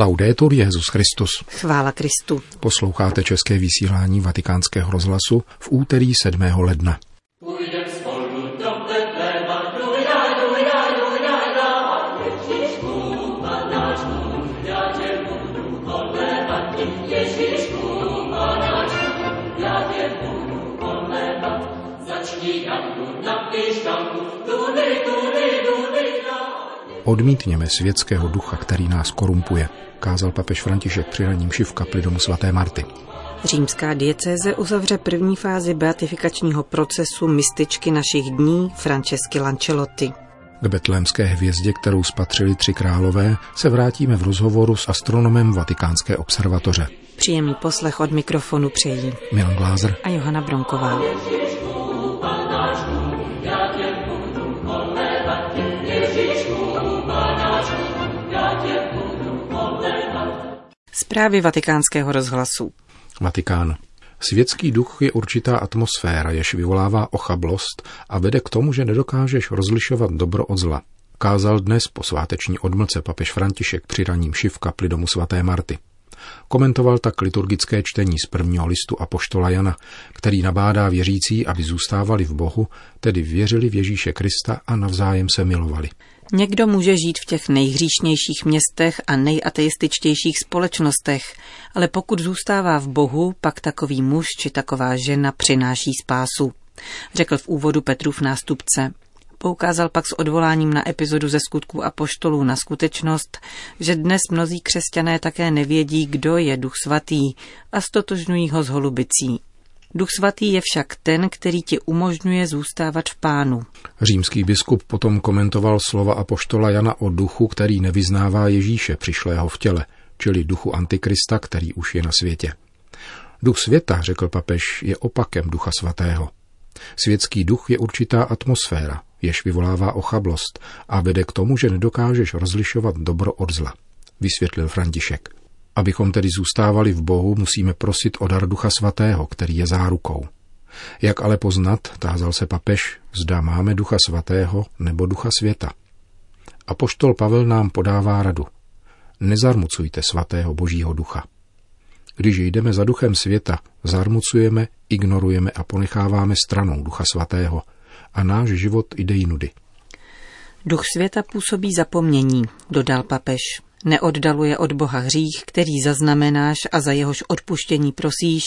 Laudetur Jesus Christus. Chvála Kristu. Posloucháte české vysílání Vatikánského rozhlasu v úterý 7. ledna. Odmítněme světského ducha, který nás korumpuje, kázal papež František při ranní mši v kapli domu svaté Marty. Římská diecéze uzavře první fázi beatifikačního procesu mističky našich dní Francesky Lancellotti. K betlémské hvězdě, kterou spatřili tři králové, se vrátíme v rozhovoru s astronomem Vatikánské observatoře. Příjemný poslech od mikrofonu přejí Milan Glázer a Johana Bronková. Zprávy Vatikánského rozhlasu. Vatikán. Světský duch je určitá atmosféra, jež vyvolává ochablost a vede k tomu, že nedokážeš rozlišovat dobro od zla. Kázal dnes po sváteční odmlce papež František při ranní mši v kapli domu svaté Marty. Komentoval tak liturgické čtení z prvního listu apoštola Jana, který nabádá věřící, aby zůstávali v Bohu, tedy věřili v Ježíše Krista a navzájem se milovali. Někdo může žít v těch nejhříšnějších městech a nejateističtějších společnostech, ale pokud zůstává v Bohu, pak takový muž či taková žena přináší spásu, řekl v úvodu Petrův nástupce. Poukázal pak s odvoláním na epizodu ze Skutků apoštolů na skutečnost, že dnes mnozí křesťané také nevědí, kdo je Duch Svatý a ztotožňují ho s holubicí. Duch Svatý je však ten, který ti umožňuje zůstávat v Pánu. Římský biskup potom komentoval slova apoštola Jana o duchu, který nevyznává Ježíše přišlého v těle, čili duchu Antikrista, který už je na světě. Duch světa, řekl papež, je opakem Ducha Svatého. Světský duch je určitá atmosféra, jež vyvolává ochablost a vede k tomu, že nedokážeš rozlišovat dobro od zla, vysvětlil František. Abychom tedy zůstávali v Bohu, musíme prosit o dar Ducha Svatého, který je zárukou. Jak ale poznat, tázal se papež, zda máme Ducha Svatého nebo Ducha světa. Apoštol Pavel nám podává radu. Nezarmucujte svatého Božího Ducha. Když jdeme za duchem světa, zarmucujeme, ignorujeme a ponecháváme stranou Ducha Svatého a náš život jde jinudy. Duch světa působí zapomnění, dodal papež. Neoddaluje od Boha hřích, který zaznamenáš a za jehož odpuštění prosíš,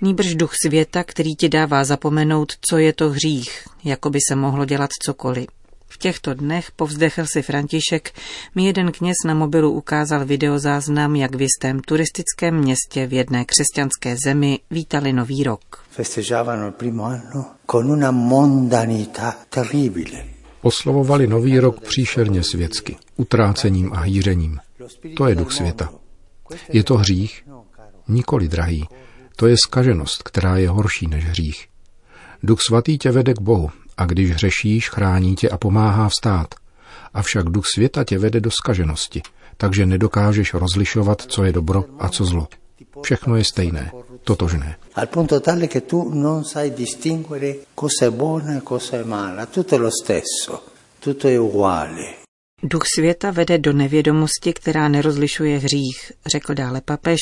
nýbrž duch světa, který ti dává zapomenout, co je to hřích, jako by se mohlo dělat cokoliv. V těchto dnech, povzdechl si František, mi jeden kněz na mobilu ukázal videozáznam, jak v jistém turistickém městě v jedné křesťanské zemi vítali nový rok. Festeggiavano il primo anno con una mondanità terribile. Oslavovali nový rok příšerně světsky, utrácením a hýřením. To je duch světa. Je to hřích? Nikoli, drahý. To je zkaženost, která je horší než hřích. Duch svatý tě vede k Bohu a když hřešíš, chrání tě a pomáhá vstát. Avšak duch světa tě vede do zkaženosti, takže nedokážeš rozlišovat, co je dobro a co zlo. Všechno je stejné, totožné. Al punto tale che tu non sai distinguere cosa è buono e cosa è mala, tutto è lo stesso, tutto è uguale. Duch světa vede do nevědomosti, která nerozlišuje hřích, řekl dále papež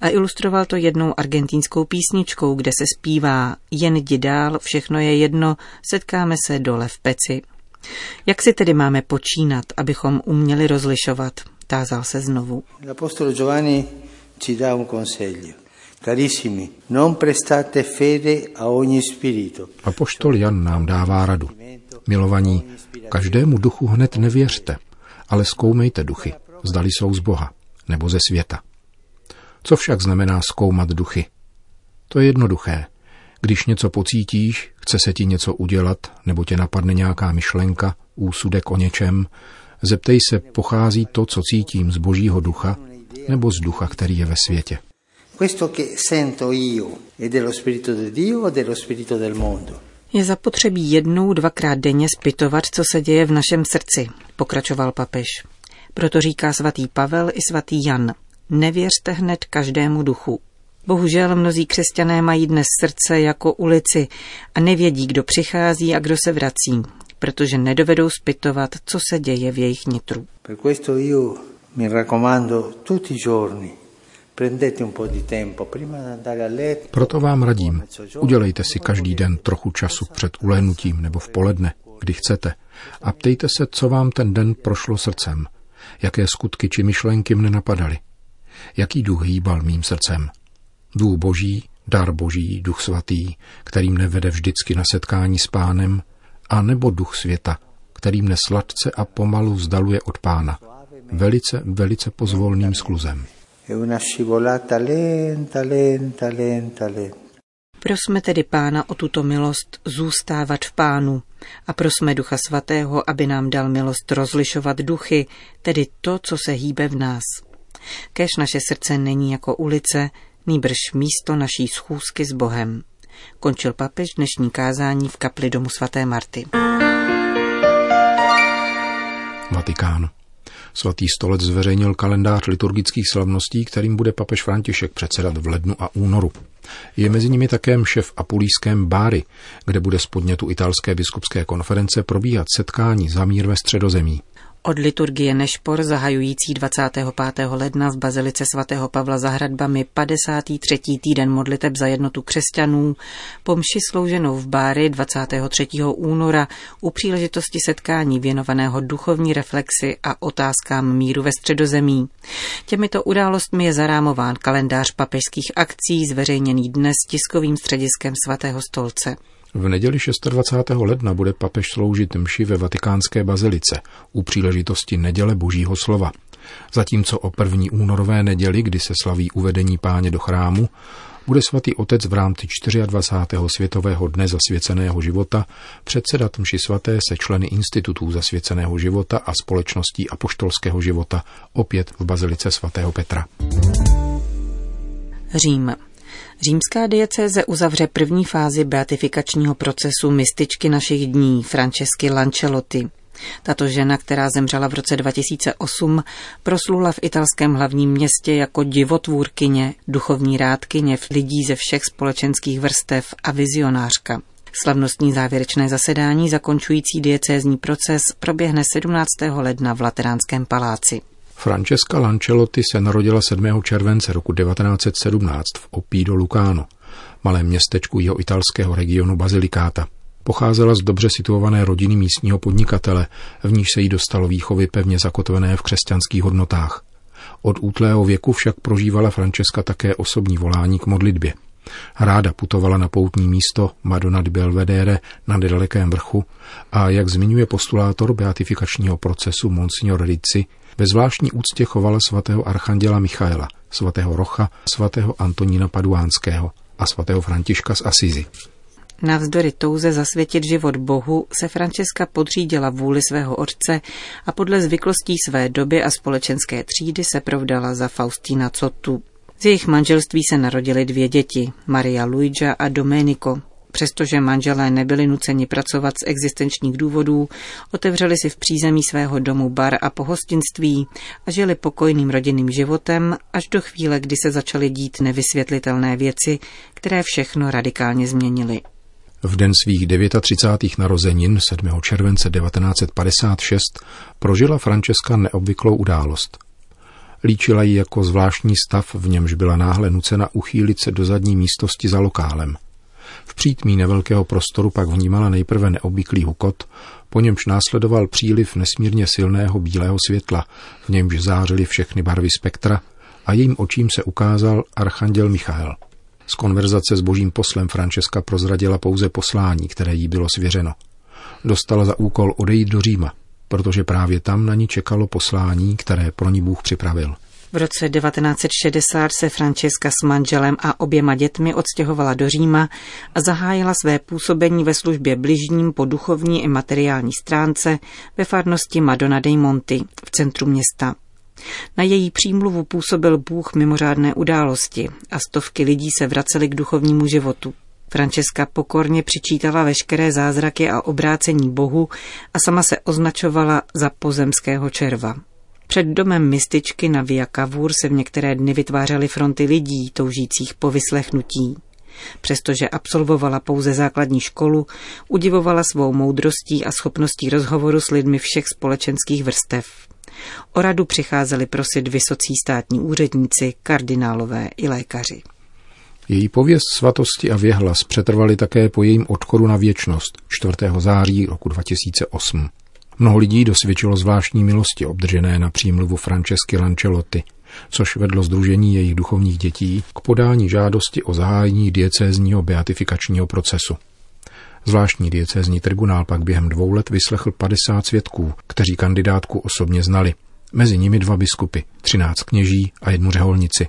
a ilustroval to jednou argentínskou písničkou, kde se zpívá Jen jdi dál, všechno je jedno, setkáme se dole v peci. Jak si tedy máme počínat, abychom uměli rozlišovat? Tázal se znovu. Apostol Giovanni ci dá un consiglio. Carissimi, non prestate fede a ogni spirito. Apoštol Jan nám dává radu. Milovaní, každému duchu hned nevěřte, ale zkoumejte duchy, zdali jsou z Boha, nebo ze světa. Co však znamená zkoumat duchy? To je jednoduché. Když něco pocítíš, chce se ti něco udělat, nebo tě napadne nějaká myšlenka, úsudek o něčem, zeptej se, pochází to, co cítím z Božího ducha, nebo z ducha, který je ve světě. Je zapotřebí jednou, dvakrát denně zpytovat, co se děje v našem srdci, pokračoval papež. Proto říká svatý Pavel i svatý Jan, nevěřte hned každému duchu. Bohužel mnozí křesťané mají dnes srdce jako ulici a nevědí, kdo přichází a kdo se vrací, protože nedovedou zpytovat, co se děje v jejich nitru. Mi raccomando, tutti i giorni prendete un po' di tempo prima di andare a letto. Proto vám radím, udělejte si každý den trochu času před uléhnutím nebo v poledne, kdy chcete, a ptejte se, co vám ten den prošlo srdcem, jaké skutky či myšlenky mne napadaly, jaký duch hýbal mým srdcem. Duch Boží, dar Boží, Duch Svatý, který mne vede vždycky na setkání s Pánem, a nebo duch světa, který mne sladce a pomalu vzdaluje od Pána, velice, velice pozvolným skluzem. Prosme tedy Pána o tuto milost zůstávat v Pánu a prosme Ducha Svatého, aby nám dal milost rozlišovat duchy, tedy to, co se hýbe v nás. Kéž naše srdce není jako ulice, nýbrž místo naší schůzky s Bohem. Končil papež dnešní kázání v kapli domu svaté Marty. Vatikán. Svatý stolec zveřejnil kalendář liturgických slavností, kterým bude papež František předsedat v lednu a únoru. Je mezi nimi také mše v apulíském Bári, kde bude z podnětu italské biskupské konference probíhat setkání za mír ve Středozemí. Od liturgie Nešpor, zahajující 25. ledna v Bazilice svatého Pavla za hradbami 53. týden modliteb za jednotu křesťanů, po mši slouženou v Bári 23. února u příležitosti setkání věnovaného duchovní reflexi a otázkám míru ve Středozemí. Těmito událostmi je zarámován kalendář papežských akcí zveřejněný dnes tiskovým střediskem svatého stolce. V neděli 26. ledna bude papež sloužit mši ve Vatikánské bazilice u příležitosti neděle Božího slova. Zatímco o první únorové neděli, kdy se slaví uvedení Páně do chrámu, bude svatý otec v rámci 24. světového dne zasvěceného života předsedat mši svaté se členy institutů zasvěceného života a společností apoštolského života opět v bazilice svatého Petra. Řím. Římská diecéze uzavře první fázi beatifikačního procesu mističky našich dní, Francesky Lancellotti. Tato žena, která zemřela v roce 2008, proslula v italském hlavním městě jako divotvůrkyně, duchovní rádkyně lidí ze všech společenských vrstev a vizionářka. Slavnostní závěrečné zasedání zakončující diecézní proces proběhne 17. ledna v Lateránském paláci. Franceska Lancellotti se narodila 7. července roku 1917 v Opido Lucano, malém městečku jeho italského regionu Basilicata. Pocházela z dobře situované rodiny místního podnikatele, v níž se jí dostalo výchovy pevně zakotvené v křesťanských hodnotách. Od útlého věku však prožívala Franceska také osobní volání k modlitbě. Ráda putovala na poutní místo Madonna di Belvedere na nedalekém vrchu a, jak zmiňuje postulátor beatifikačního procesu Monsignor Ricci, ve zvláštní úctě chovala svatého Archanděla Michaela, svatého Rocha, svatého Antonína Paduánského a svatého Františka z Asizi. Navzdory touze zasvětit život Bohu se Františka podřídila vůli svého otce a podle zvyklostí své doby a společenské třídy se provdala za Faustina Cotu. Z jejich manželství se narodily dvě děti, Maria Luigia a Domenico. Přestože manželé nebyli nuceni pracovat z existenčních důvodů, otevřeli si v přízemí svého domu bar a pohostinství a žili pokojným rodinným životem až do chvíle, kdy se začaly dít nevysvětlitelné věci, které všechno radikálně změnily. V den svých 39. narozenin 7. července 1956 prožila Františka neobvyklou událost. Líčila ji jako zvláštní stav, v němž byla náhle nucena uchýlit se do zadní místnosti za lokálem. V přítmí nevelkého prostoru pak vnímala nejprve neobvyklý hukot, po němž následoval příliv nesmírně silného bílého světla, v němž zářily všechny barvy spektra a jejím očím se ukázal Archanděl Michael. Z konverzace s božím poslem Františka prozradila pouze poslání, které jí bylo svěřeno. Dostala za úkol odejít do Říma, protože právě tam na ní čekalo poslání, které pro ní Bůh připravil. V roce 1960 se Františka s manželem a oběma dětmi odstěhovala do Říma a zahájila své působení ve službě bližním po duchovní i materiální stránce ve farnosti Madonna dei Monti v centru města. Na její přímluvu působil Bůh mimořádné události a stovky lidí se vracely k duchovnímu životu. Františka pokorně přičítala veškeré zázraky a obrácení Bohu a sama se označovala za pozemského červa. Před domem mističky na Via Cavour se v některé dny vytvářely fronty lidí, toužících po vyslechnutí. Přestože absolvovala pouze základní školu, udivovala svou moudrostí a schopností rozhovoru s lidmi všech společenských vrstev. O radu přicházeli prosit vysocí státní úředníci, kardinálové i lékaři. Její pověst svatosti a věhlas přetrvaly také po jejím odchodu na věčnost 4. září roku 2008. Mnoho lidí dosvědčilo zvláštní milosti obdržené na přímluvu Francesky Lancellotti, což vedlo sdružení jejich duchovních dětí k podání žádosti o zahájení diecézního beatifikačního procesu. Zvláštní diecézní tribunál pak během 2 let vyslechl 50 svědků, kteří kandidátku osobně znali. Mezi nimi 2 biskupy, 13 kněží a 1 řeholnici.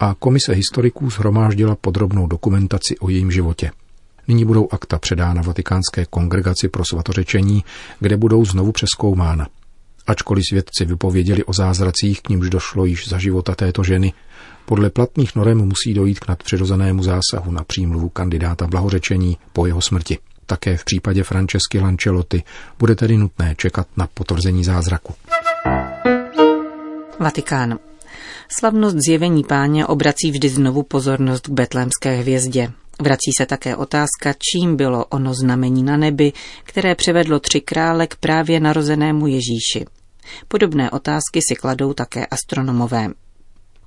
A komise historiků shromáždila podrobnou dokumentaci o jejím životě. Nyní budou akta předána Vatikánské kongregaci pro svatořečení, kde budou znovu přezkoumána. Ačkoliv svědci vypověděli o zázracích, k nimž došlo již za života této ženy, podle platných norem musí dojít k nadpřirozenému zásahu na přímluvu kandidáta blahořečení po jeho smrti. Také v případě Francesky Lancellotti bude tedy nutné čekat na potvrzení zázraku. Vatikán. Slavnost zjevení Páně obrací vždy znovu pozornost k betlémské hvězdě. Vrací se také otázka, čím bylo ono znamení na nebi, které přivedlo 3 krále k právě narozenému Ježíši. Podobné otázky si kladou také astronomové.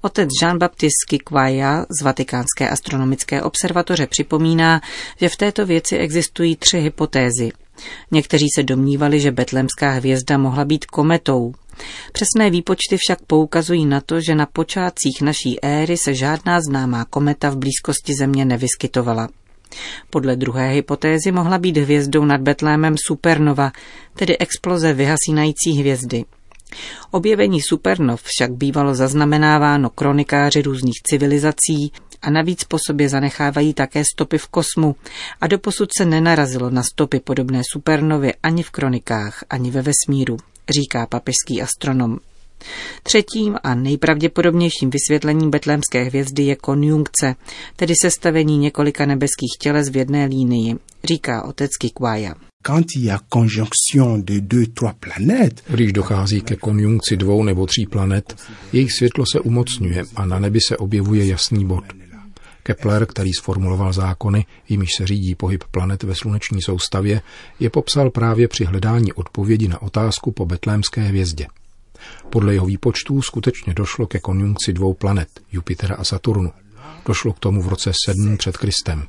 Otec Jean-Baptiste Kikwaya z Vatikánské astronomické observatoře připomíná, že v této věci existují 3 hypotézy. Někteří se domnívali, že betlémská hvězda mohla být kometou. Přesné výpočty však poukazují na to, že na počátcích naší éry se žádná známá kometa v blízkosti Země nevyskytovala. Podle druhé hypotézy mohla být hvězdou nad Betlémem supernova, tedy exploze vyhasínající hvězdy. Objevení supernov však bývalo zaznamenáváno kronikáři různých civilizací a navíc po sobě zanechávají také stopy v kosmu a doposud se nenarazilo na stopy podobné supernovy ani v kronikách, ani ve vesmíru, říká papežský astronom. Třetím a nejpravděpodobnějším vysvětlením betlémské hvězdy je konjunkce, tedy sestavení několika nebeských těles v jedné línii, říká otec Kikwaya. Když dochází ke konjunkci 2 nebo 3 planet, jejich světlo se umocňuje a na nebi se objevuje jasný bod. Kepler, který sformuloval zákony, jimiž se řídí pohyb planet ve sluneční soustavě, je popsal právě při hledání odpovědi na otázku po betlémské hvězdě. Podle jeho výpočtů skutečně došlo ke konjunkci 2 planet, Jupitera a Saturnu. Došlo k tomu v roce 7 před Kristem.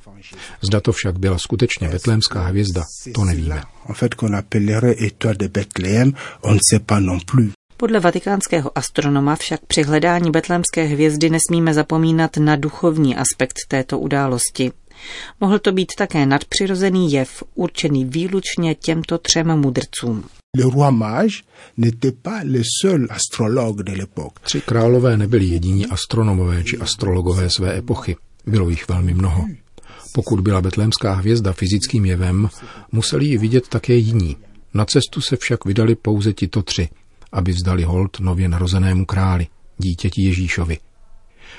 Zda to však byla skutečně betlémská hvězda, to nevíme. Podle vatikánského astronoma však při hledání betlémské hvězdy nesmíme zapomínat na duchovní aspekt této události. Mohl to být také nadpřirozený jev, určený výlučně těmto 3 mudrcům. 3 králové nebyli jediní astronomové či astrologové své epochy. Bylo jich velmi mnoho. Pokud byla betlémská hvězda fyzickým jevem, museli ji vidět také jiní. Na cestu se však vydali pouze tito 3, aby vzdali hold nově narozenému králi, dítěti Ježíšovi.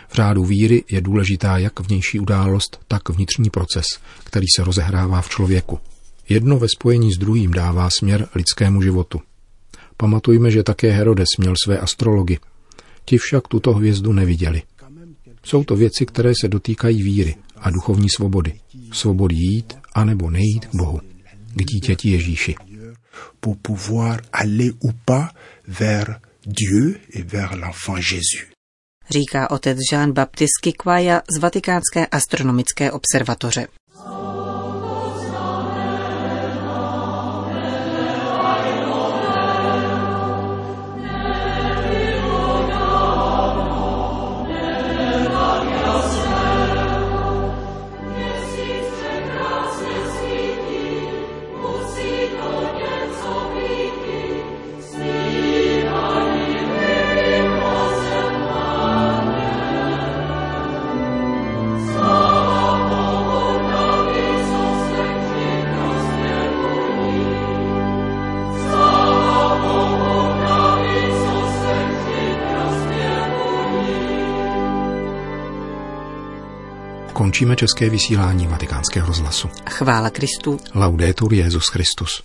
V řádu víry je důležitá jak vnější událost, tak vnitřní proces, který se rozehrává v člověku. Jedno ve spojení s druhým dává směr lidskému životu. Pamatujme, že také Herodes měl své astrology. Ti však tuto hvězdu neviděli. Jsou to věci, které se dotýkají víry a duchovní svobody. Svobody jít anebo nejít k Bohu, k dítěti Ježíši. Pour pouvoir aller ou pas vers Dieu et vers l'enfant Jésus. Říká otec Jean-Baptiste Kikwaya z Vatikánské astronomické observatoře. Končíme české vysílání Vatikánského rozhlasu. Chvála Kristu. Laudetur Jesus Christus.